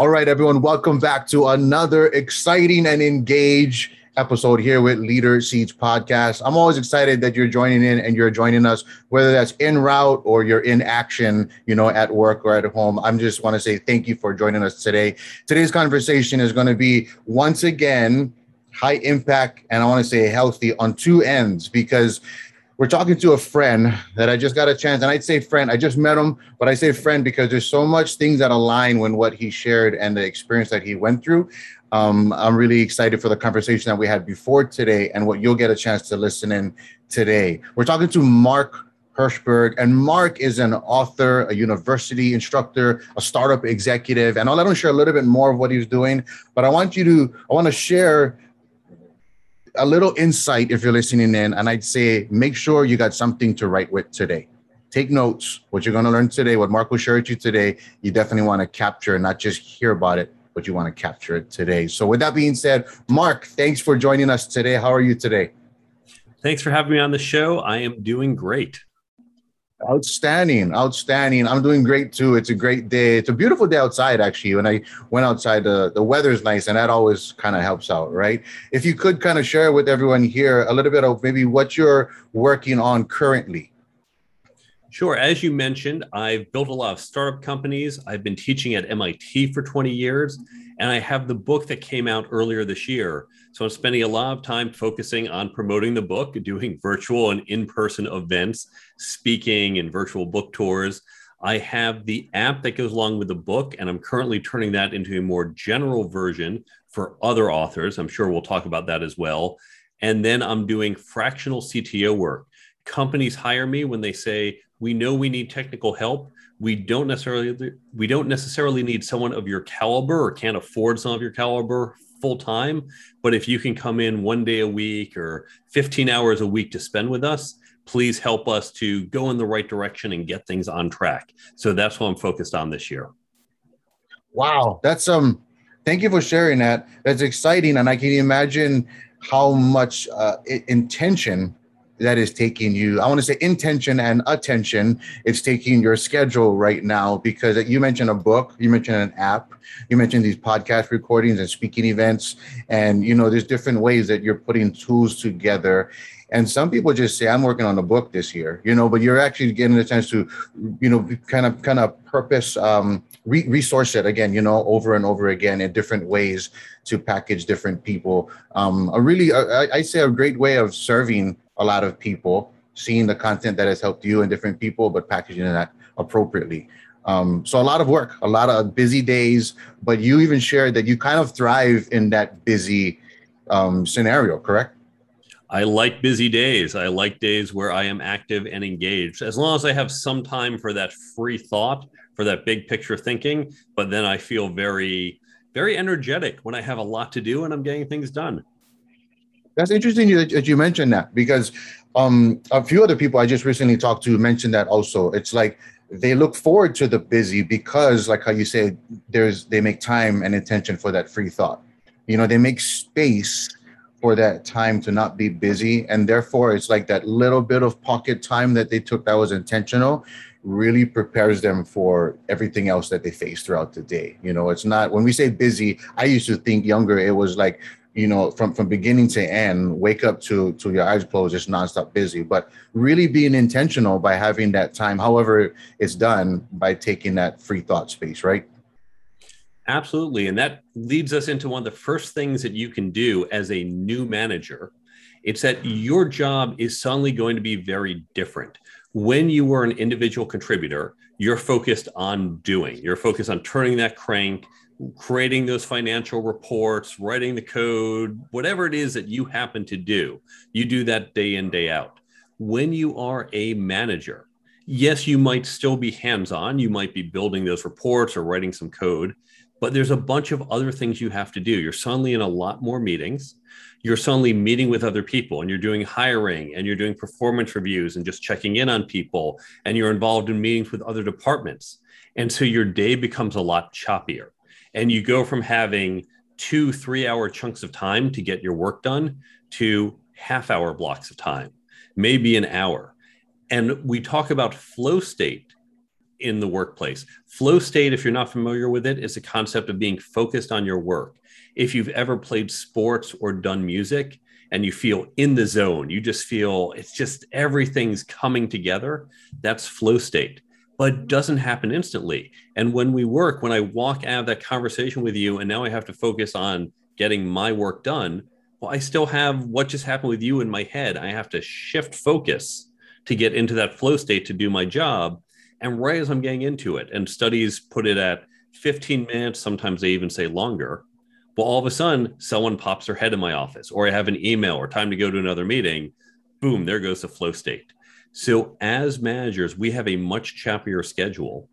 All right, everyone, welcome back to another exciting and engaged episode here with Leader Seeds Podcast. I'm always excited that you're joining in and you're joining us, whether that's en route or you're in action, you know, at work or at home. I just want to say thank you for joining us today. Today's conversation is going to be, once again, high impact, and I want to say healthy on two ends, because we're talking to a friend that I just got a chance, and I'd say friend, I just met him, but I say friend because there's so much things that align when what he shared and the experience that he went through. I'm really excited for the conversation that we had before today and what you'll get a chance to listen in today. We're talking to Mark Hirschberg, and Mark is an author, a university instructor, a startup executive, and I'll let him share a little bit more of what he's doing, but I want to share a little insight if you're listening in, and I'd say make sure you got something to write with today. Take notes. What you're going to learn today, what Mark will share with you today, you definitely want to capture and not just hear about it, but you want to capture it today. So with that being said, Mark, thanks for joining us today. How are you today? Thanks for having me on the show. I am doing great. Outstanding. I'm doing great too. It's a great day. It's a beautiful day outside, actually. When I went outside, the weather's nice, and that always kind of helps out, right? If you could kind of share with everyone here a little bit of maybe what you're working on currently. Sure. As you mentioned, I've built a lot of startup companies. I've been teaching at MIT for 20 years, and I have the book that came out earlier this year. So I'm spending a lot of time focusing on promoting the book, doing virtual and in-person events, speaking and virtual book tours. I have the app that goes along with the book, and I'm currently turning that into a more general version for other authors. I'm sure we'll talk about that as well. And then I'm doing fractional CTO work. Companies hire me when they say, we know we need technical help. We don't necessarily need someone of your caliber or can't afford someone of your caliber full time. But if you can come in one day a week or 15 hours a week to spend with us, please help us to go in the right direction and get things on track. So that's what I'm focused on this year. Wow. That's thank you for sharing that. That's exciting. And I can imagine how much intention that is taking you. I want to say intention and attention. It's taking your schedule right now, because you mentioned a book, you mentioned an app, you mentioned these podcast recordings and speaking events. And, you know, there's different ways that you're putting tools together. And some people just say, I'm working on a book this year, you know, but you're actually getting a chance to, you know, kind of purpose, resource it again, you know, over and over again in different ways to package different people. I say a great way of serving a lot of people, seeing the content that has helped you and different people, but packaging that appropriately. So a lot of work, a lot of busy days, but you even shared that you kind of thrive in that busy scenario, correct? I like busy days. I like days where I am active and engaged, as long as I have some time for that free thought, for that big picture thinking, but then I feel very, very energetic when I have a lot to do and I'm getting things done. That's interesting that you mentioned that, because a few other people I just recently talked to mentioned that also. It's like they look forward to the busy because, like how you say, they make time and attention for that free thought. You know, they make space for that time to not be busy. And therefore, it's like that little bit of pocket time that they took that was intentional really prepares them for everything else that they face throughout the day. You know, it's not, when we say busy, I used to think younger, it was like, you know, from beginning to end, wake up to your eyes closed, just nonstop busy, but really being intentional by having that time, however it's done, by taking that free thought space, right? Absolutely. And that leads us into one of the first things that you can do as a new manager. It's that your job is suddenly going to be very different. When you were an individual contributor, you're focused on doing, you're focused on turning that crank, creating those financial reports, writing the code, whatever it is that you happen to do, you do that day in, day out. When you are a manager, yes, you might still be hands-on. You might be building those reports or writing some code, but there's a bunch of other things you have to do. You're suddenly in a lot more meetings. You're suddenly meeting with other people, and you're doing hiring, and you're doing performance reviews and just checking in on people, and you're involved in meetings with other departments. And so your day becomes a lot choppier. And you go from having 2 3-hour chunks of time to get your work done to half-hour blocks of time. maybe an hour. And we talk about flow state in the workplace. Flow state, if you're not familiar with it, is a concept of being focused on your work. If you've ever played sports or done music and you feel in the zone, you just feel it's just everything's coming together, that's flow state. But it doesn't happen instantly. And when we work, when I walk out of that conversation with you and now I have to focus on getting my work done, well, I still have what just happened with you in my head. I have to shift focus to get into that flow state to do my job. And right as I'm getting into it, and studies put it at 15 minutes, sometimes they even say longer, but all of a sudden someone pops their head in my office, or I have an email or time to go to another meeting, boom, there goes the flow state. So as managers, we have a much choppier schedule,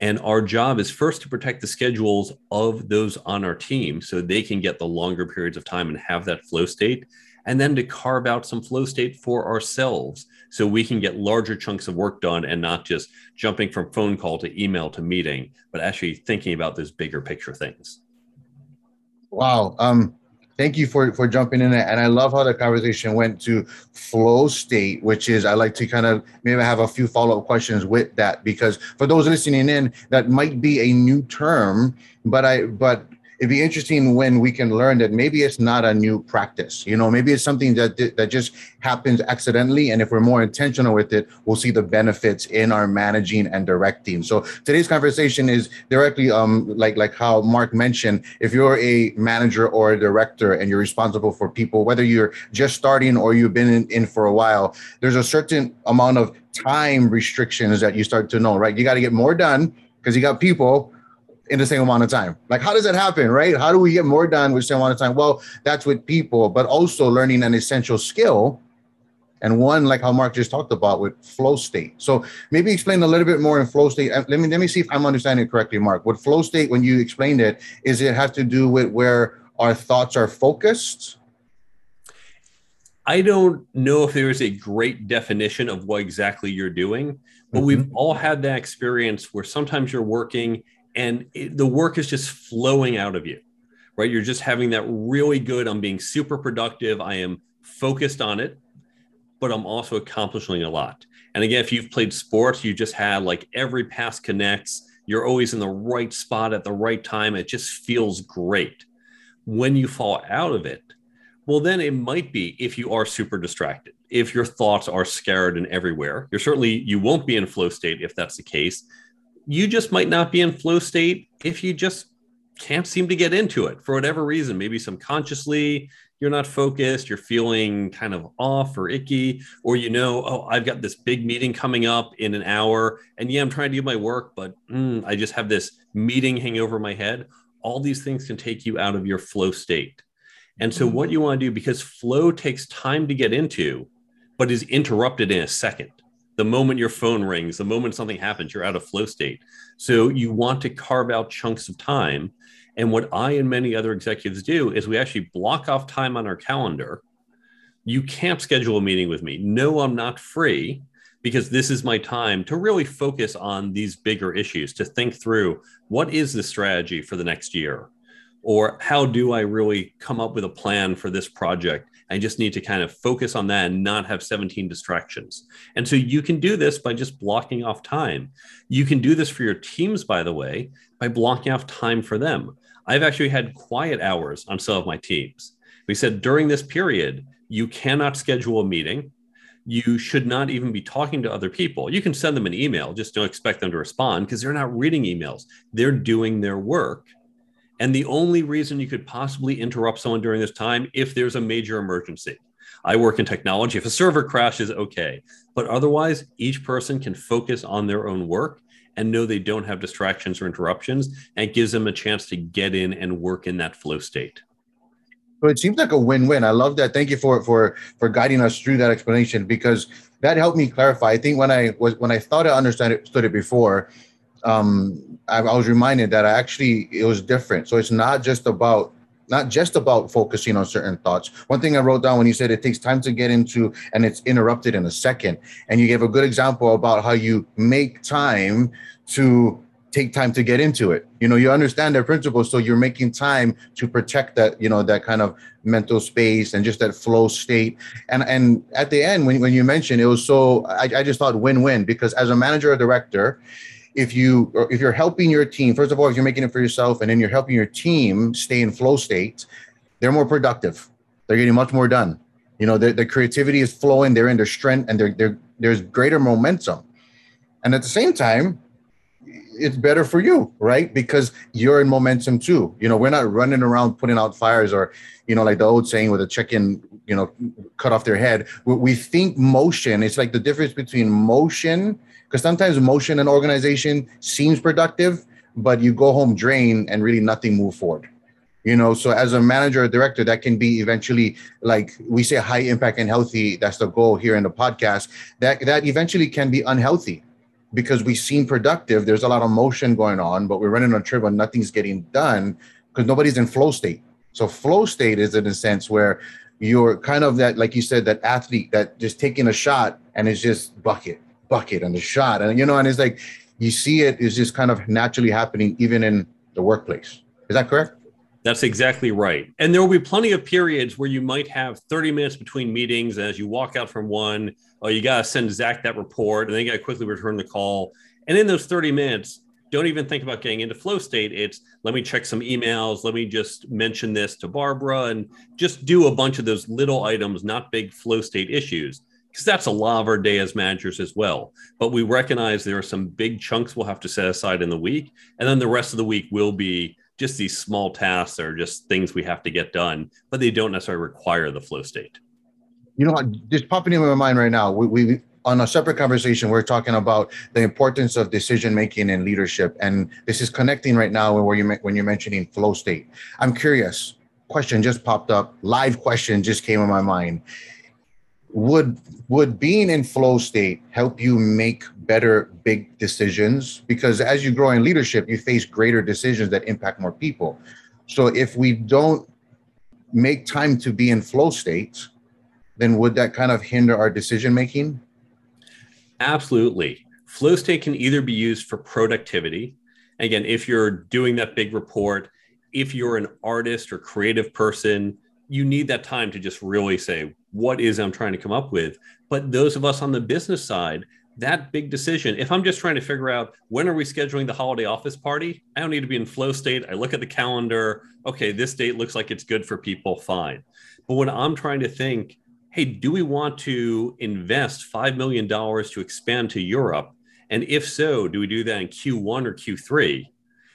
and our job is first to protect the schedules of those on our team so they can get the longer periods of time and have that flow state, and then to carve out some flow state for ourselves so we can get larger chunks of work done and not just jumping from phone call to email to meeting, but actually thinking about those bigger picture things. Wow. Thank you for jumping in. And I love how the conversation went to flow state, which is, I like to kind of maybe have a few follow-up questions with that, because for those listening in, that might be a new term, but it'd be interesting when we can learn that maybe it's not a new practice. You know, maybe it's something that just happens accidentally. And if we're more intentional with it, we'll see the benefits in our managing and directing. So today's conversation is directly like how Mark mentioned, if you're a manager or a director and you're responsible for people, whether you're just starting or you've been in for a while, there's a certain amount of time restrictions that you start to know, right? You got to get more done because you got people in the same amount of time. Like, how does that happen, right? How do we get more done with the same amount of time? Well, that's with people, but also learning an essential skill. And one, like how Mark just talked about with flow state. So maybe explain a little bit more in flow state. Let me see if I'm understanding correctly, Mark. What flow state, when you explained it, is it has to do with where our thoughts are focused? I don't know if there is a great definition of what exactly you're doing, but we've all had that experience where sometimes you're working and the work is just flowing out of you, right? You're just having that really good, I'm being super productive, I am focused on it, but I'm also accomplishing a lot. And again, if you've played sports, you just had like every pass connects, you're always in the right spot at the right time. It just feels great. When you fall out of it, well, then it might be if you are super distracted, if your thoughts are scattered and everywhere, you won't be in flow state if that's the case. You just might not be in flow state if you just can't seem to get into it for whatever reason. Maybe subconsciously you're not focused, you're feeling kind of off or icky, or I've got this big meeting coming up in an hour, and I'm trying to do my work, but I just have this meeting hanging over my head. All these things can take you out of your flow state. And so what you want to do, because flow takes time to get into, but is interrupted in a second. The moment your phone rings, the moment something happens, you're out of flow state. So you want to carve out chunks of time. And what I and many other executives do is we actually block off time on our calendar. You can't schedule a meeting with me. No, I'm not free, because this is my time to really focus on these bigger issues, to think through what is the strategy for the next year, or how do I really come up with a plan for this project? I just need to kind of focus on that and not have 17 distractions. And so you can do this by just blocking off time. You can do this for your teams, by the way, by blocking off time for them. I've actually had quiet hours on some of my teams. We said during this period, you cannot schedule a meeting. You should not even be talking to other people. You can send them an email, just don't expect them to respond because they're not reading emails. They're doing their work. And the only reason you could possibly interrupt someone during this time, if there's a major emergency. I work in technology. If a server crashes, okay. But otherwise, each person can focus on their own work and know they don't have distractions or interruptions. And it gives them a chance to get in and work in that flow state. So it seems like a win-win. I love that. Thank you for guiding us through that explanation, because that helped me clarify. I think when I thought I understood it before, I was reminded that it was different. So it's not just about focusing on certain thoughts. One thing I wrote down when you said it takes time to get into and it's interrupted in a second. And you gave a good example about how you make time to take time to get into it. You know, you understand their principles, so you're making time to protect that, you know, that kind of mental space and just that flow state. And at the end, when you mentioned, it was so, I just thought win-win, because as a manager or director, if you're helping your team, first of all, if you're making it for yourself and then you're helping your team stay in flow state, they're more productive. They're getting much more done. You know, their creativity is flowing, they're in their strength, and there's greater momentum. And at the same time, it's better for you, right? Because you're in momentum too. You know, we're not running around putting out fires or, you know, like the old saying with a chicken, you know, cut off their head. We think motion, it's like the difference between motion, because sometimes motion and organization seems productive, but you go home drained and really nothing move forward. You know, so as a manager or director, that can be eventually, like we say, high impact and healthy. That's the goal here in the podcast. That eventually can be unhealthy, because we seem productive. There's a lot of motion going on, but we're running on a trip and nothing's getting done because nobody's in flow state. So flow state is in a sense where you're kind of that, like you said, that athlete that just taking a shot and it's just bucket and the shot. And, you know, and it's like, you see it is just kind of naturally happening even in the workplace. Is that correct? That's exactly right. And there will be plenty of periods where you might have 30 minutes between meetings. As you walk out from one, oh, you got to send Zach that report, and then you got to quickly return the call. And in those 30 minutes, don't even think about getting into flow state. It's let me check some emails. Let me just mention this to Barbara and just do a bunch of those little items, not big flow state issues, because that's a lot of our day as managers as well. But we recognize there are some big chunks we'll have to set aside in the week. And then the rest of the week will be just these small tasks or just things we have to get done, but they don't necessarily require the flow state. You know what, just popping in my mind right now, we on a separate conversation, we're talking about the importance of decision-making and leadership. And this is connecting right now when you're mentioning flow state. I'm curious, question just popped up, live question just came in my mind. Would being in flow state help you make better big decisions? Because as you grow in leadership, you face greater decisions that impact more people. So if we don't make time to be in flow state, then would that kind of hinder our decision-making? Absolutely. Flow state can either be used for productivity. Again, if you're doing that big report, if you're an artist or creative person, you need that time to just really say, what is I'm trying to come up with? But those of us on the business side, that big decision, if I'm just trying to figure out when are we scheduling the holiday office party, I don't need to be in flow state. I look at the calendar. Okay, this date looks like it's good for people, fine. But when I'm trying to think, hey, do we want to invest $5 million to expand to Europe? And if so, do we do that in Q1 or Q3?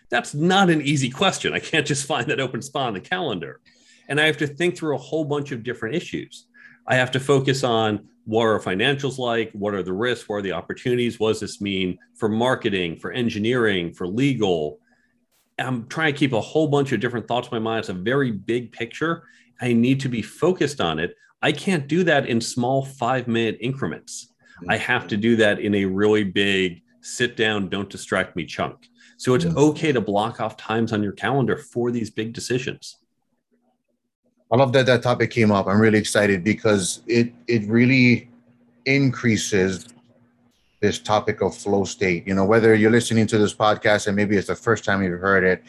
That's not an easy question. I can't just find that open spot on the calendar. And I have to think through a whole bunch of different issues. I have to focus on what are financials like, what are the risks, what are the opportunities, what does this mean for marketing, for engineering, for legal. I'm trying to keep a whole bunch of different thoughts in my mind. It's a very big picture. I need to be focused on it. I can't do that in small 5-minute increments. I have to do that in a really big sit down, don't distract me chunk. So it's okay to block off times on your calendar for these big decisions. I love that that topic came up. I'm really excited because it really increases this topic of flow state. You know, whether you're listening to this podcast and maybe it's the first time you've heard it,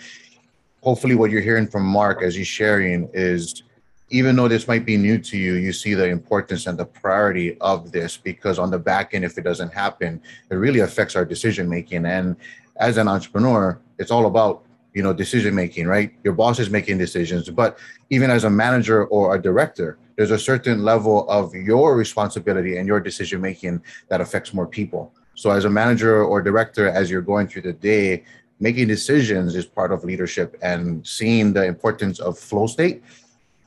hopefully what you're hearing from Mark as he's sharing is, even though this might be new to you, you see the importance and the priority of this, because on the back end, if it doesn't happen, it really affects our decision-making. And as an entrepreneur, it's all about, you know, decision making, right? Your boss is making decisions, but even as a manager or a director, there's a certain level of your responsibility and your decision making that affects more people. So as a manager or director, as you're going through the day, making decisions is part of leadership, and seeing the importance of flow state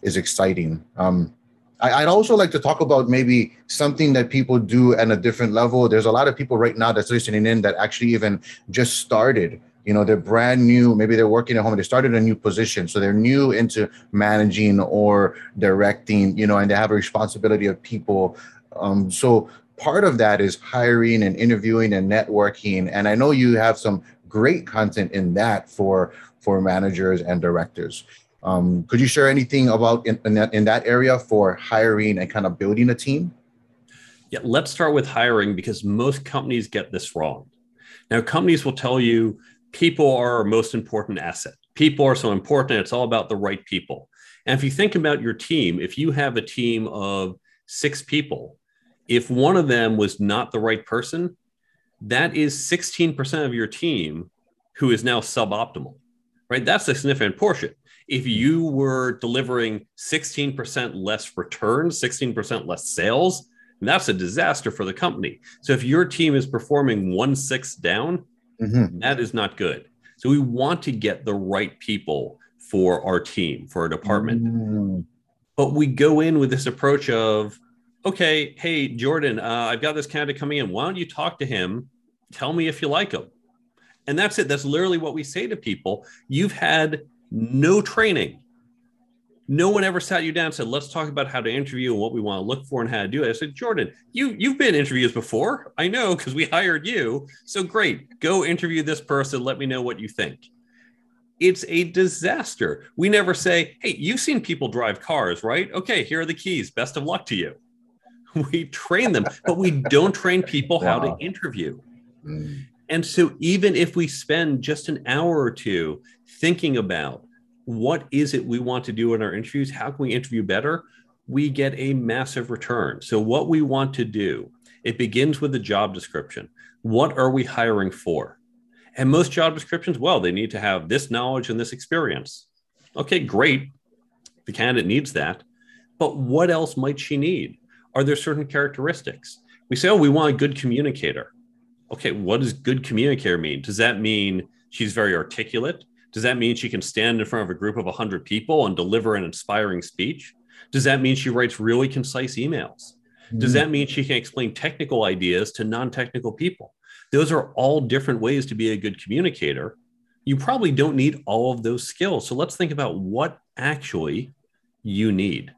is exciting. I'd also like to talk about maybe something that people do at a different level. There's a lot of people right now that's listening in that actually even just started. You know, they're brand new, maybe they're working at home, they started a new position. So they're new into managing or directing, you know, and they have a responsibility of people. So part of that is hiring and interviewing and networking. And I know you have some great content in that for managers and directors. Could you share anything about in that area for hiring and kind of building a team? Yeah, let's start with hiring, because most companies get this wrong. Now, companies will tell you, people are our most important asset. People are so important. It's all about the right people. And if you think about your team, if you have a team of 6 people, if one of them was not the right person, that is 16% of your team who is now suboptimal, right? That's a significant portion. If you were delivering 16% less returns, 16% less sales, that's a disaster for the company. So if your team is performing 1/6 down, that is not good. So we want to get the right people for our team, for our department. But we go in with this approach of, okay, hey, Jordan, I've got this candidate coming in. Why don't you talk to him? Tell me if you like him. And that's it. That's literally what we say to people. You've had no training. No one ever sat you down and said, let's talk about how to interview and what we want to look for and how to do it. I said, Jordan, you've been interviews before. I know, because we hired you. So great. Go interview this person. Let me know what you think. It's a disaster. We never say, hey, you've seen people drive cars, right? Okay, here are the keys. Best of luck to you. We train them, but we don't train people how to interview. And so even if we spend just an hour or two thinking about what is it we want to do in our interviews? How can we interview better? We get a massive return. So what we want to do, it begins with the job description. What are we hiring for? And most job descriptions, well, they need to have this knowledge and this experience. Okay, great. The candidate needs that. But what else might she need? Are there certain characteristics? We say, oh, we want a good communicator. Okay, what does good communicator mean? Does that mean she's very articulate? Does that mean she can stand in front of a group of 100 people and deliver an inspiring speech? Does that mean she writes really concise emails? Does that mean she can explain technical ideas to non-technical people? Those are all different ways to be a good communicator. You probably don't need all of those skills. So let's think about what actually you need.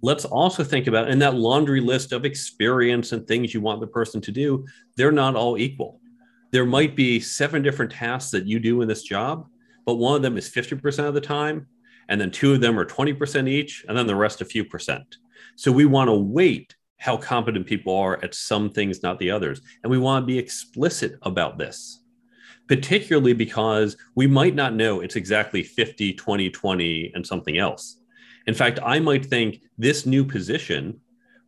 Let's also think about, and that laundry list of experience and things you want the person to do, they're not all equal. There might be 7 different tasks that you do in this job, but one of them is 50% of the time, and then 2 of them are 20% each, and then the rest a few percent. So we want to weight how competent people are at some things, not the others. And we want to be explicit about this, particularly because we might not know it's exactly 50, 20, 20, and something else. In fact, I might think this new position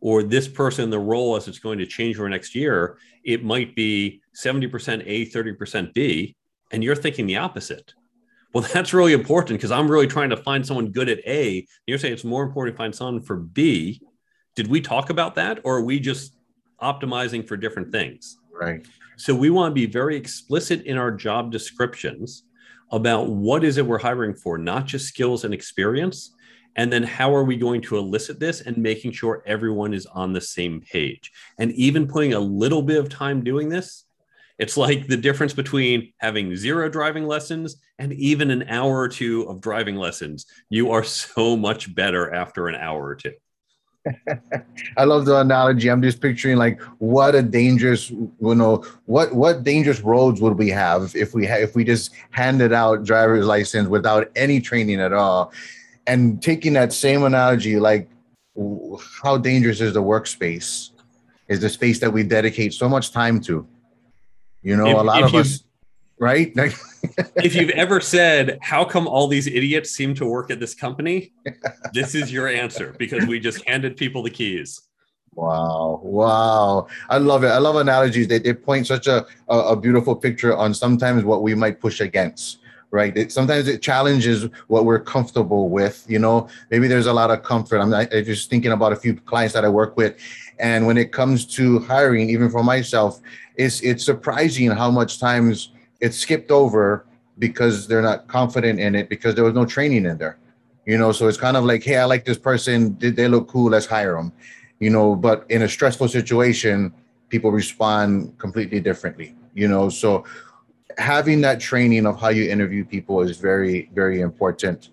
or this person, the role as it's going to change over next year, it might be 70% A, 30% B, and you're thinking the opposite. Well, that's really important because I'm really trying to find someone good at A. And you're saying it's more important to find someone for B. Did we talk about that? Or are we just optimizing for different things? Right. So we want to be very explicit in our job descriptions about what is it we're hiring for, not just skills and experience. And then how are we going to elicit this and making sure everyone is on the same page? And even putting a little bit of time doing this, it's like the difference between having 0 driving lessons and even an hour or 2 of driving lessons. You are so much better after an hour or 2. I love the analogy. I'm just picturing like what a dangerous, what dangerous roads would we have if we just handed out driver's license without any training at all. And taking that same analogy, like how dangerous is the workspace? Is the space that we dedicate so much time to? A lot of us, right? If you've ever said, how come all these idiots seem to work at this company? This is your answer, because we just handed people the keys. Wow. I love it. I love analogies. They point such a beautiful picture on sometimes what we might push against. Right. Sometimes it challenges what we're comfortable with. Maybe there's a lot of comfort. I'm just thinking about a few clients that I work with. And when it comes to hiring, even for myself, it's surprising how much times it's skipped over because they're not confident in it because there was no training in there. So it's kind of like, hey, I like this person. Did they look cool? Let's hire them. But in a stressful situation, people respond completely differently. So having that training of how you interview people is very, very important.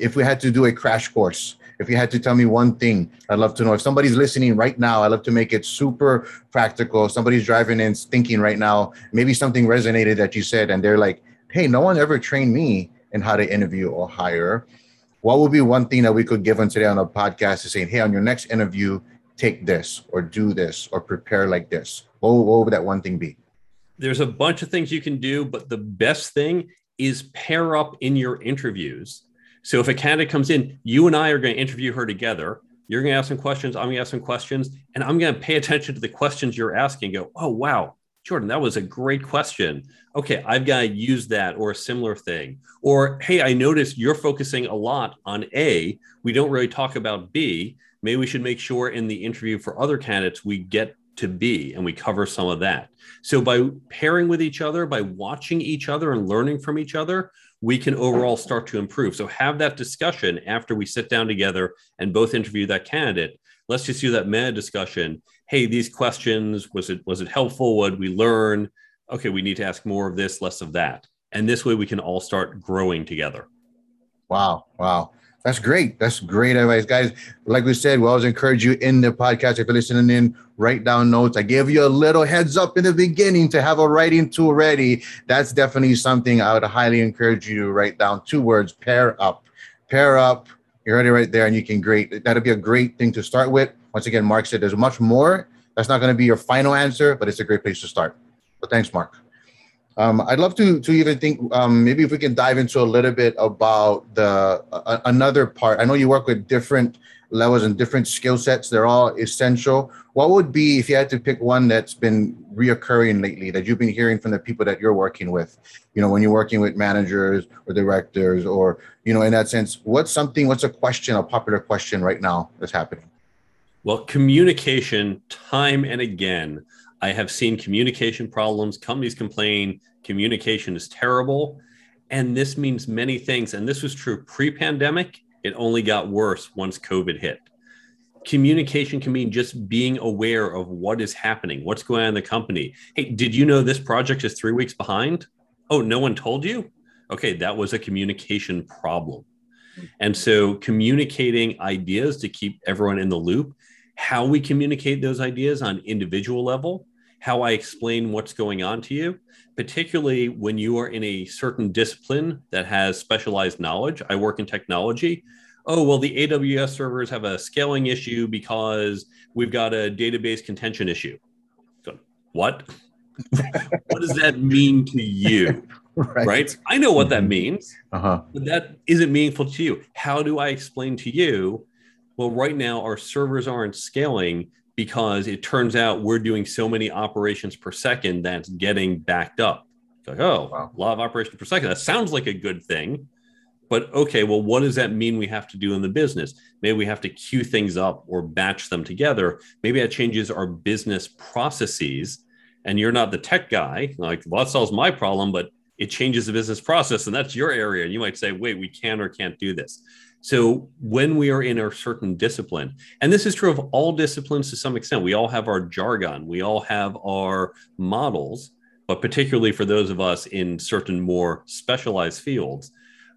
If we had to do a crash course, if you had to tell me one thing, I'd love to know. If somebody's listening right now, I'd love to make it super practical. If somebody's driving and thinking right now, maybe something resonated that you said, and they're like, hey, no one ever trained me in how to interview or hire. What would be one thing that we could give them today on a podcast to say, hey, on your next interview, take this or do this or prepare like this? What would that one thing be? There's a bunch of things you can do, but the best thing is pair up in your interviews. So if a candidate comes in, you and I are going to interview her together. You're going to ask some questions. I'm going to ask some questions, and I'm going to pay attention to the questions you're asking. Go, oh, wow, Jordan, that was a great question. Okay, I've got to use that or a similar thing. Or, hey, I noticed you're focusing a lot on A. We don't really talk about B. Maybe we should make sure in the interview for other candidates, we get to B and we cover some of that. So by pairing with each other, by watching each other and learning from each other, we can overall start to improve. So have that discussion after we sit down together and both interview that candidate. Let's just do that meta discussion. Hey, these questions, was it helpful? What did we learn? Okay, we need to ask more of this, less of that. And this way we can all start growing together. Wow. That's great. That's great advice, guys. Like we said, we always encourage you in the podcast. If you're listening in, write down notes. I gave you a little heads up in the beginning to have a writing tool ready. That's definitely something I would highly encourage you to write down. 2 words, pair up. You're already right there, and you can great. That'll be a great thing to start with. Once again, Mark said there's much more. That's not going to be your final answer, but it's a great place to start. But thanks, Mark. I'd love to even think maybe if we can dive into a little bit about the another part. I know you work with different levels and different skill sets. They're all essential. What would be, if you had to pick one that's been reoccurring lately that you've been hearing from the people that you're working with, you know, when you're working with managers or directors or, you know, in that sense, what's a question, a popular question right now that's happening? Well, communication, time and again. I have seen communication problems. Companies complain communication is terrible. And this means many things. And this was true pre-pandemic. It only got worse once COVID hit. Communication can mean just being aware of what is happening, what's going on in the company. Hey, did you know this project is 3 weeks behind? Oh, no one told you? Okay, that was a communication problem. And so communicating ideas to keep everyone in the loop, how we communicate those ideas on individual level, how I explain what's going on to you, particularly when you are in a certain discipline that has specialized knowledge. I work in technology. Oh, well, the AWS servers have a scaling issue because we've got a database contention issue. So, what? What does that mean to you? Right? I know what that means, but that isn't meaningful to you. How do I explain to you, well, right now our servers aren't scaling because it turns out we're doing so many operations per second that's getting backed up. It's like, oh, wow. A lot of operations per second. That sounds like a good thing, but okay, well, what does that mean we have to do in the business? Maybe we have to queue things up or batch them together. Maybe that changes our business processes, and you're not the tech guy. Like, well, that solves my problem, but it changes the business process, and that's your area. And you might say, wait, we can or can't do this. So when we are in a certain discipline, and this is true of all disciplines to some extent, we all have our jargon, we all have our models, but particularly for those of us in certain more specialized fields,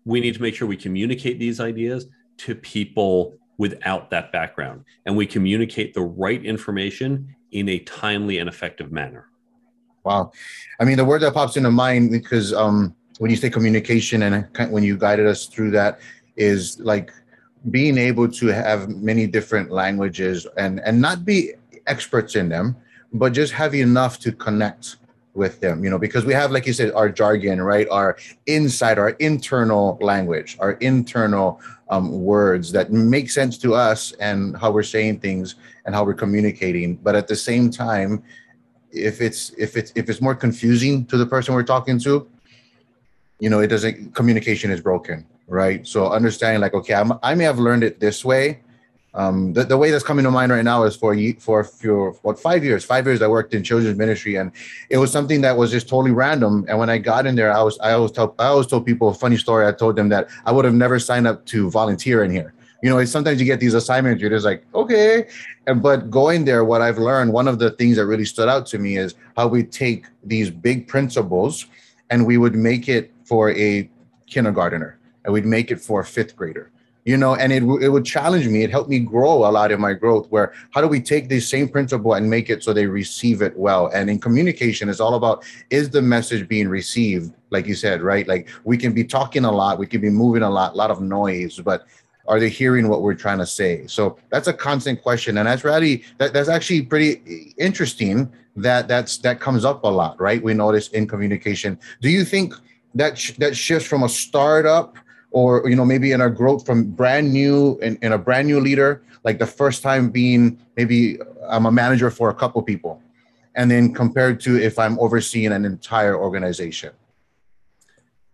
we need to make sure we communicate these ideas to people without that background, and we communicate the right information in a timely and effective manner. Wow. I mean, the word that pops into mind, because when you say communication and when you guided us through that, is like being able to have many different languages and not be experts in them, but just have enough to connect with them, you know, because we have, like you said, our jargon, right? Our inside, our internal language, our internal words that make sense to us and how we're saying things and how we're communicating. But at the same time, if it's more confusing to the person we're talking to, you know, communication is broken. Right. So understanding like, okay, I may have learned it this way. The way that's coming to mind right now is for 5 years I worked in children's ministry, and it was something that was just totally random. And when I got in there, I always told people a funny story. I told them that I would have never signed up to volunteer in here. You know, sometimes you get these assignments, you're just like, okay. But going there, what I've learned, one of the things that really stood out to me is how we take these big principles and we would make it for a kindergartner. And we'd make it for a 5th grader, you know, and it would challenge me. It helped me grow a lot in my growth, where how do we take the same principle and make it so they receive it well? And in communication, it's all about, is the message being received? Like you said, right? Like we can be talking a lot, we can be moving a lot of noise, but Are they hearing what we're trying to say? So that's a constant question. And that's really, that's actually pretty interesting that comes up a lot, right? We notice in communication. Do you think that that shifts from a startup or, you know, maybe in our growth from brand new and a brand new leader, like the first time being maybe I'm a manager for a couple people, and then compared to if I'm overseeing an entire organization?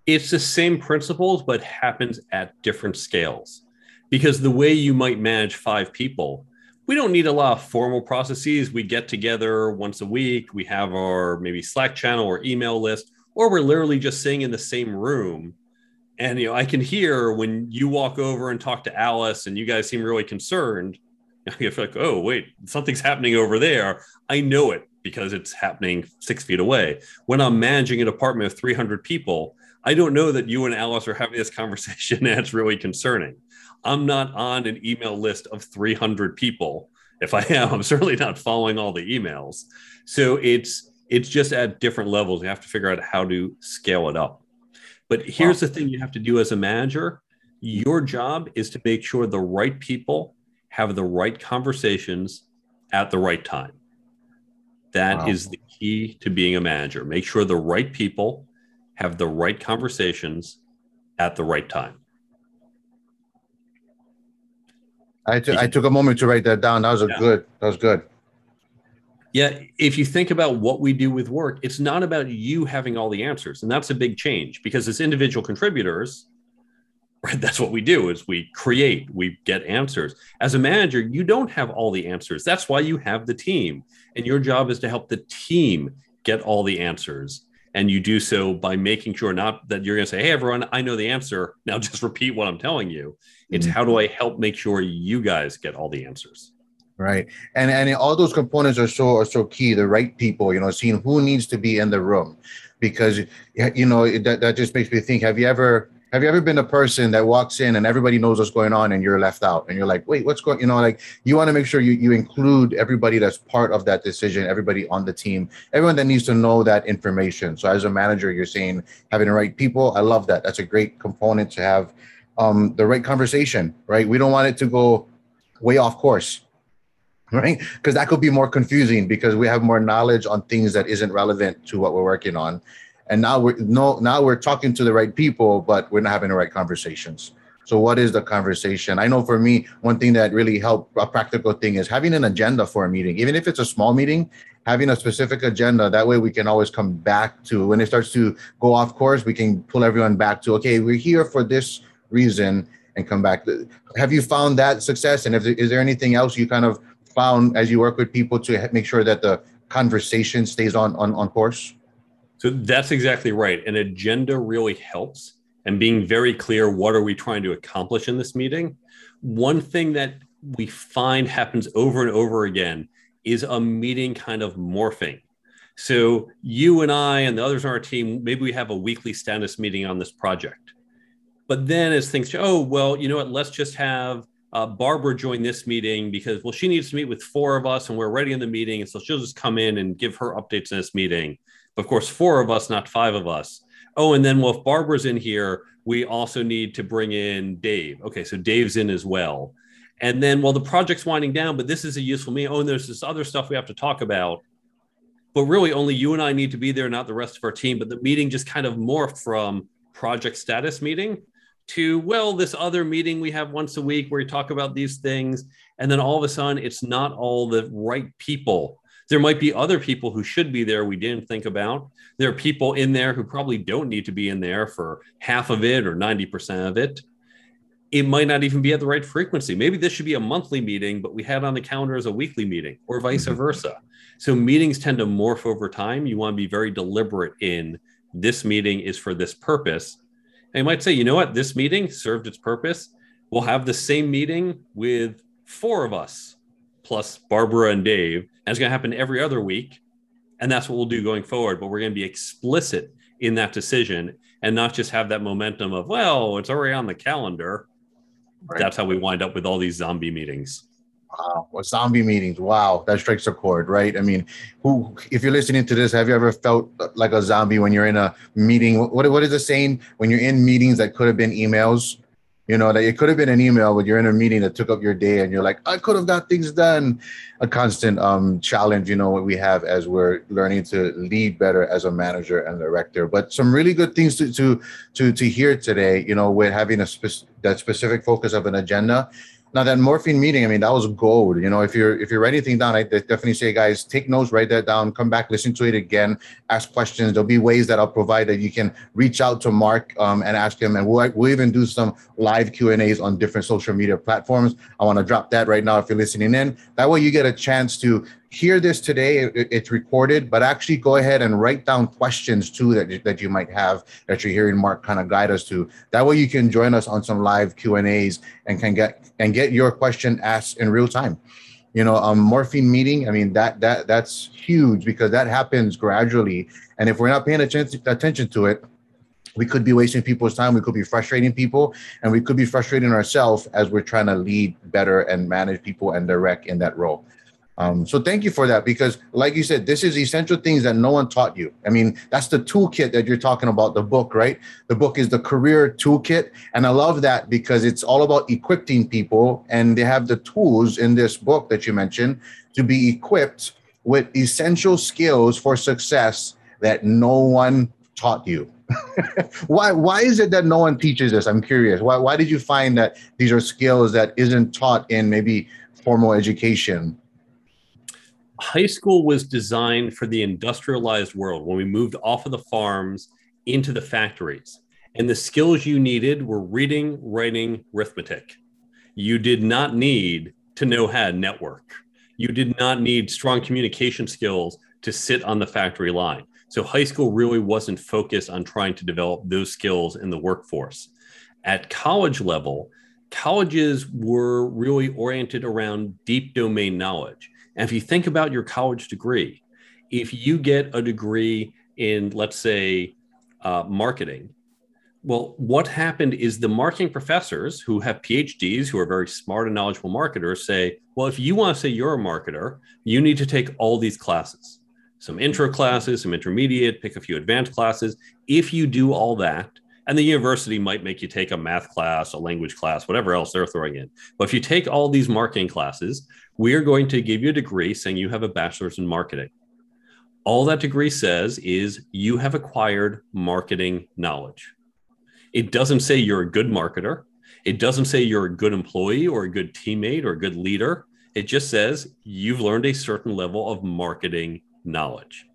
It's the same principles, but happens at different scales. Because the way you might manage 5 people, we don't need a lot of formal processes. We get together once a week. We have our maybe Slack channel or email list, or we're literally just sitting in the same room. And, you know, I can hear when you walk over and talk to Alice and you guys seem really concerned. You feel like, oh, wait, something's happening over there. I know it because it's happening 6 feet away. When I'm managing a department of 300 people, I don't know that you and Alice are having this conversation. That's really concerning. I'm not on an email list of 300 people. If I am, I'm certainly not following all the emails. So it's just at different levels. You have to figure out how to scale it up. But here's the thing you have to do as a manager. Your job is to make sure the right people have the right conversations at the right time. That is the key to being a manager. Make sure the right people have the right conversations at the right time. I took a moment to write that down. That was good. Yeah, if you think about what we do with work, it's not about you having all the answers. And that's a big change because as individual contributors, right, that's what we do is we create, we get answers. As a manager, you don't have all the answers. That's why you have the team. And your job is to help the team get all the answers. And you do so by making sure not that you're going to say, hey, everyone, I know the answer. Now just repeat what I'm telling you. It's how do I help make sure you guys get all the answers? Right. And all those components are so key. The right people, you know, seeing who needs to be in the room, because, you know, that just makes me think, have you ever been a person that walks in and everybody knows what's going on and you're left out and you're like, wait, what's going on? You know, like you want to make sure you include everybody that's part of that decision, everybody on the team, everyone that needs to know that information. So as a manager, you're saying having the right people. I love that. That's a great component to have the right conversation, right? We don't want it to go way off course, right? Because that could be more confusing because we have more knowledge on things that isn't relevant to what we're working on. And now we're talking to the right people, but we're not having the right conversations. So what is the conversation? I know for me, one thing that really helped, a practical thing, is having an agenda for a meeting. Even if it's a small meeting, having a specific agenda, that way we can always come back to, when it starts to go off course, we can pull everyone back to, okay, we're here for this reason and come back. Have you found that success? And is there anything else you kind of found as you work with people to make sure that the conversation stays on course? So that's exactly right. An agenda really helps, and being very clear, what are we trying to accomplish in this meeting? One thing that we find happens over and over again is a meeting kind of morphing. So you and I and the others on our team, maybe we have a weekly status meeting on this project. But then as things change, oh, well, you know what, let's just have Barbara join this meeting because, well, she needs to meet with 4 of us and we're already in the meeting. And so she'll just come in and give her updates in this meeting. Of course, 4 of us, not 5 of us. Oh, and then, well, if Barbara's in here, we also need to bring in Dave. Okay, so Dave's in as well. And then, well, the project's winding down, but this is a useful meeting. Oh, and there's this other stuff we have to talk about. But really, only you and I need to be there, not the rest of our team. But the meeting just kind of morphed from project status meeting to, well, this other meeting we have once a week where we talk about these things. And then all of a sudden, it's not all the right people. There might be other people who should be there we didn't think about. There are people in there who probably don't need to be in there for half of it or 90% of it. It might not even be at the right frequency. Maybe this should be a monthly meeting, but we had on the calendar as a weekly meeting, or vice versa. So meetings tend to morph over time. You want to be very deliberate in this meeting is for this purpose. And you might say, you know what, this meeting served its purpose. We'll have the same meeting with 4 of us, plus Barbara and Dave. And it's going to happen every other week. And that's what we'll do going forward. But we're going to be explicit in that decision and not just have that momentum of, well, it's already on the calendar. Right. That's how we wind up with all these zombie meetings. Well, zombie meetings. Wow. That strikes a chord, right? I mean, if you're listening to this, have you ever felt like a zombie when you're in a meeting? What is the saying? When you're in meetings that could have been emails, You know, that it could have been an email when you're in a meeting that took up your day and you're like, I could have got things done. A constant challenge, you know, we have as we're learning to lead better as a manager and director. But some really good things to hear today, you know, with having a that specific focus of an agenda. Now, that morphine meeting, I mean, that was gold. You know, if you're writing anything down, I definitely say, guys, take notes, write that down, come back, listen to it again, ask questions. There'll be ways that I'll provide that you can reach out to Mark and ask him. And we'll even do some live Q&As on different social media platforms. I want to drop that right now if you're listening in. That way you get a chance to hear this today. It's recorded, but actually go ahead and write down questions too that you might have that you're hearing Mark kind of guide us to. That way you can join us on some live Q&As and can get your question asked in real time. You know, morphine meeting, I mean, that's huge because that happens gradually. And if we're not paying attention to it, we could be wasting people's time. We could be frustrating people, and we could be frustrating ourselves as we're trying to lead better and manage people and direct in that role. So thank you for that, because like you said, this is essential things that no one taught you. I mean, that's the toolkit that you're talking about, the book, right? The book is The Career Toolkit. And I love that because it's all about equipping people, and they have the tools in this book that you mentioned to be equipped with essential skills for success that no one taught you. Why is it that no one teaches this? I'm curious. Why did you find that these are skills that isn't taught in maybe formal education? High school was designed for the industrialized world when we moved off of the farms into the factories. And the skills you needed were reading, writing, arithmetic. You did not need to know how to network. You did not need strong communication skills to sit on the factory line. So high school really wasn't focused on trying to develop those skills in the workforce. At college level, colleges were really oriented around deep domain knowledge. And if you think about your college degree, if you get a degree in, let's say, marketing, well, what happened is the marketing professors who have PhDs, who are very smart and knowledgeable marketers, say, well, if you want to say you're a marketer, you need to take all these classes, some intro classes, some intermediate, pick a few advanced classes. If you do all that, and the university might make you take a math class, a language class, whatever else they're throwing in. But if you take all these marketing classes, we are going to give you a degree saying you have a bachelor's in marketing. All that degree says is you have acquired marketing knowledge. It doesn't say you're a good marketer. It doesn't say you're a good employee or a good teammate or a good leader. It just says you've learned a certain level of marketing knowledge.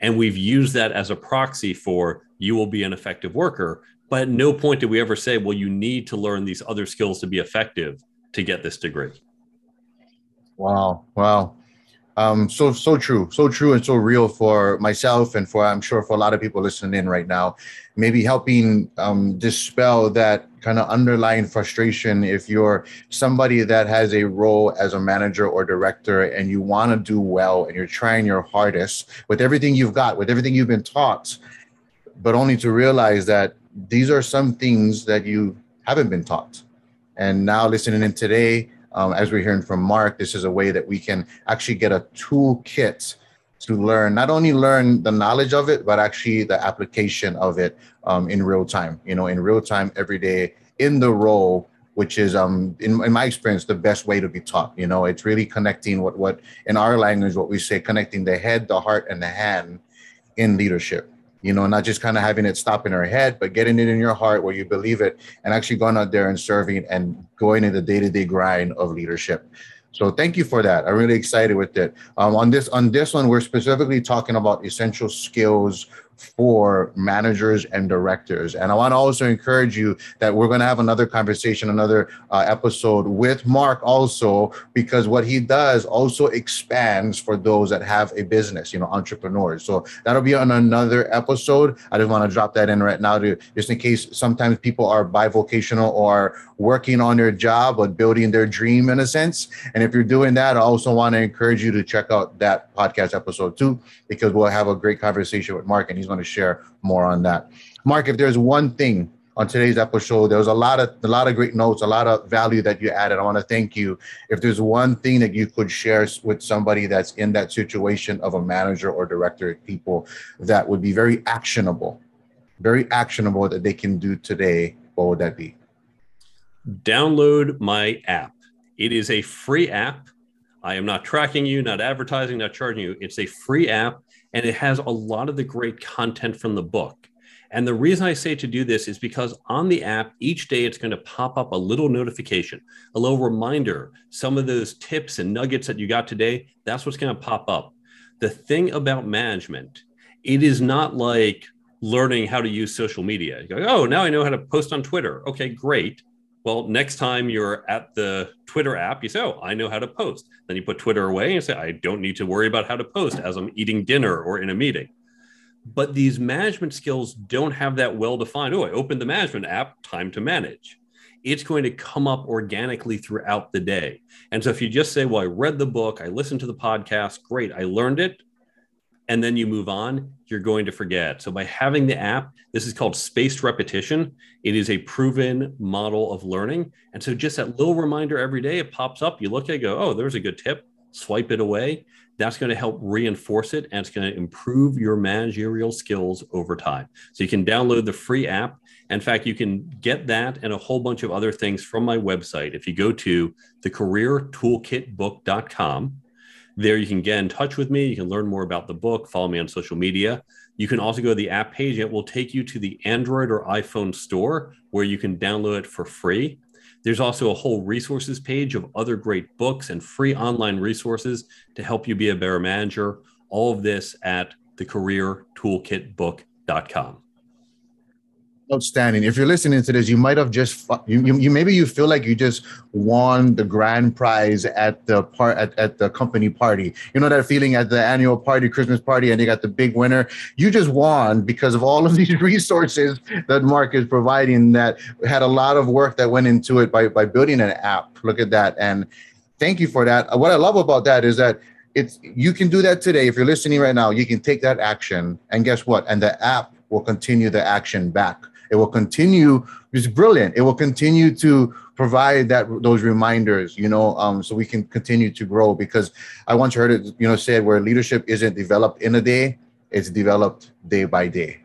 And we've used that as a proxy for you will be an effective worker. But at no point did we ever say, well, you need to learn these other skills to be effective to get this degree. Wow. Wow. So true and so real for myself and for, I'm sure, for a lot of people listening in right now, maybe helping dispel that kind of underlying frustration. If you're somebody that has a role as a manager or director and you want to do well and you're trying your hardest with everything you've got, with everything you've been taught, but only to realize that these are some things that you haven't been taught. And now listening in today, as we're hearing from Mark, this is a way that we can actually get a toolkit to learn, not only learn the knowledge of it, but actually the application of it in real time, you know, in real time, every day in the role, which is, in my experience, the best way to be taught. You know, it's really connecting what in our language, what we say, connecting the head, the heart, and the hand in leadership. You know, not just kind of having it stop in your head, but getting it in your heart where you believe it and actually going out there and serving and going in the day-to-day grind of leadership. So thank you for that. I'm really excited with it. On this one, we're specifically talking about essential skills for managers and directors. And I want to also encourage you that we're going to have another conversation, another episode with Mark also, because what he does also expands for those that have a business, you know, entrepreneurs. So that'll be on another episode. I just want to drop that in right now to, just in case sometimes people are bivocational or working on their job but building their dream in a sense. And if you're doing that, I also want to encourage you to check out that podcast episode too, because we'll have a great conversation with Mark and he's going to share more on that. Mark, if there's one thing on today's episode, there was a lot of great notes, a lot of value that you added. I want to thank you. If there's one thing that you could share with somebody that's in that situation of a manager or director of people that would be very actionable that they can do today, what would that be? download my app. It is a free app. I am not tracking you, not advertising, not charging you. It's a free app, and it has a lot of the great content from the book. And the reason I say to do this is because on the app, each day it's going to pop up a little notification, a little reminder, some of those tips and nuggets that you got today, that's what's going to pop up. The thing about management, it is not like learning how to use social media. You go, oh, now I know how to post on Twitter. Okay, great. Well, next time you're at the Twitter app, you say, oh, I know how to post. Then you put Twitter away and you say, I don't need to worry about how to post as I'm eating dinner or in a meeting. But these management skills don't have that well-defined, oh, I opened the management app, time to manage. It's going to come up organically throughout the day. And so if you just say, well, I read the book, I listened to the podcast, great, I learned it, and then you move on, you're going to forget. So by having the app, this is called spaced repetition. It is a proven model of learning. And so just that little reminder every day, it pops up, you look at it, go, oh, there's a good tip, swipe it away. That's going to help reinforce it, and it's going to improve your managerial skills over time. So you can download the free app. In fact, you can get that and a whole bunch of other things from my website. If you go to thecareertoolkitbook.com, there you can get in touch with me. You can learn more about the book, follow me on social media. You can also go to the app page. It will take you to the Android or iPhone store where you can download it for free. There's also a whole resources page of other great books and free online resources to help you be a better manager. All of this at thecareertoolkitbook.com. Outstanding. If you're listening to this, you might have just, maybe you feel like you just won the grand prize at the at the company party. You know that feeling at the annual party, Christmas party, and they got the big winner. You just won because of all of these resources that Mark is providing that had a lot of work that went into it by building an app. Look at that. And thank you for that. What I love about that is that you can do that today. If you're listening right now, you can take that action. And guess what? And the app will continue the action back. It will continue. It's brilliant. It will continue to provide those reminders, so we can continue to grow. Because I once heard it, said where leadership isn't developed in a day, it's developed day by day.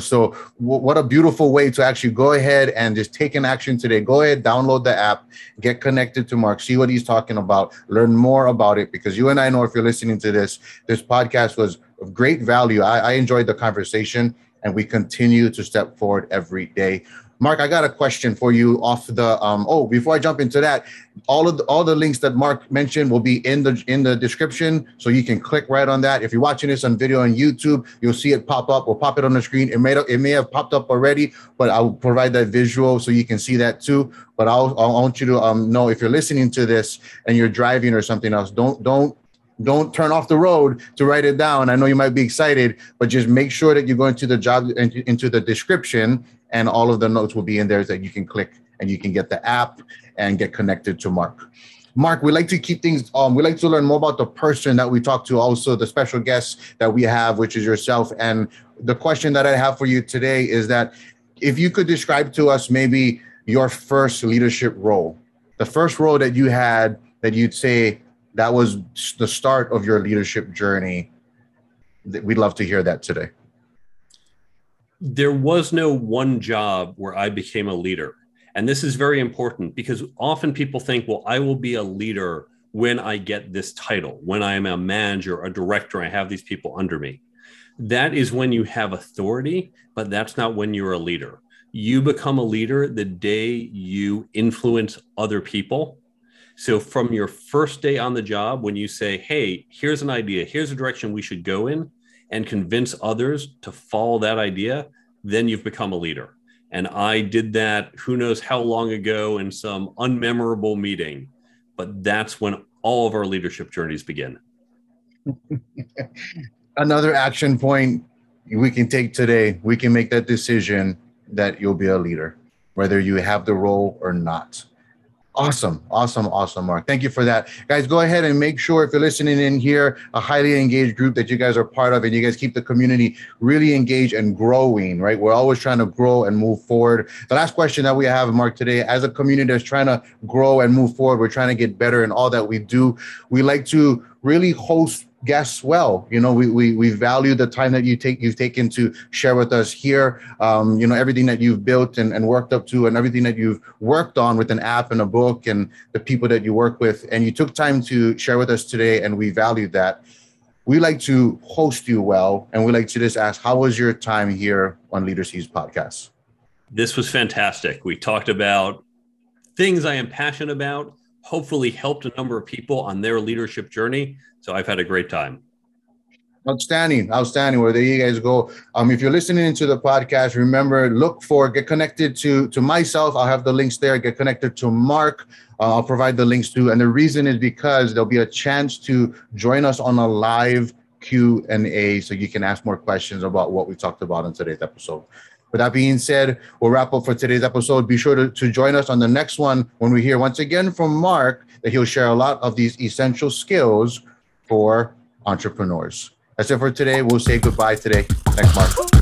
So what a beautiful way to actually go ahead and just take an action today. Go ahead, download the app, get connected to Mark, see what he's talking about, learn more about it. Because you and I know, if you're listening to this podcast was of great value. I enjoyed the conversation, and we continue to step forward every day. Mark, I got a question for you off the. Before I jump into that, all the links that Mark mentioned will be in the description, so you can click right on that. If you're watching this on video on YouTube, you'll see it pop up. We'll pop it on the screen. It may have popped up already, but I'll provide that visual so you can see that too. But I want you to know if you're listening to this and you're driving or something else, don't turn off the road to write it down. I know you might be excited, but just make sure that you go into the description, and all of the notes will be in there that you can click and you can get the app and get connected to Mark. Mark, we like to keep things, we like to learn more about the person that we talk to, also the special guests that we have, which is yourself. And the question that I have for you today is that if you could describe to us maybe your first leadership role, the first role that you had that you'd say, that was the start of your leadership journey. We'd love to hear that today. There was no one job where I became a leader. And this is very important because often people think, well, I will be a leader when I get this title, when I am a manager, a director, I have these people under me. That is when you have authority, but that's not when you're a leader. You become a leader the day you influence other people. So from your first day on the job, when you say, hey, here's an idea, here's a direction we should go in, and convince others to follow that idea, then you've become a leader. And I did that who knows how long ago in some unmemorable meeting, but that's when all of our leadership journeys begin. Another action point we can take today, we can make that decision that you'll be a leader, whether you have the role or not. Awesome, Mark. Thank you for that. Guys, go ahead and make sure if you're listening in here, a highly engaged group that you guys are part of, and you guys keep the community really engaged and growing, right? We're always trying to grow and move forward. The last question that we have, Mark, today, as a community that's trying to grow and move forward, we're trying to get better in all that we do. We like to really host guests well. You know, we value the time that you've taken to share with us here. You know, everything that you've built and worked up to, and everything that you've worked on with an app and a book and the people that you work with, and you took time to share with us today, and we value that. We like to host you well, and we like to just ask, how was your time here on Leader Seeds Podcast? This was fantastic. We talked about things I am passionate about, hopefully helped a number of people on their leadership journey. So I've had a great time. Outstanding. Outstanding. Well, there you guys go. If you're listening to the podcast, remember, get connected to myself. I'll have the links there. Get connected to Mark. I'll provide the links too. And the reason is because there'll be a chance to join us on a live Q&A, so you can ask more questions about what we talked about in today's episode. With that being said, we'll wrap up for today's episode. Be sure to join us on the next one when we hear once again from Mark that he'll share a lot of these essential skills for entrepreneurs. That's it for today. We'll say goodbye today. Thanks, Mark.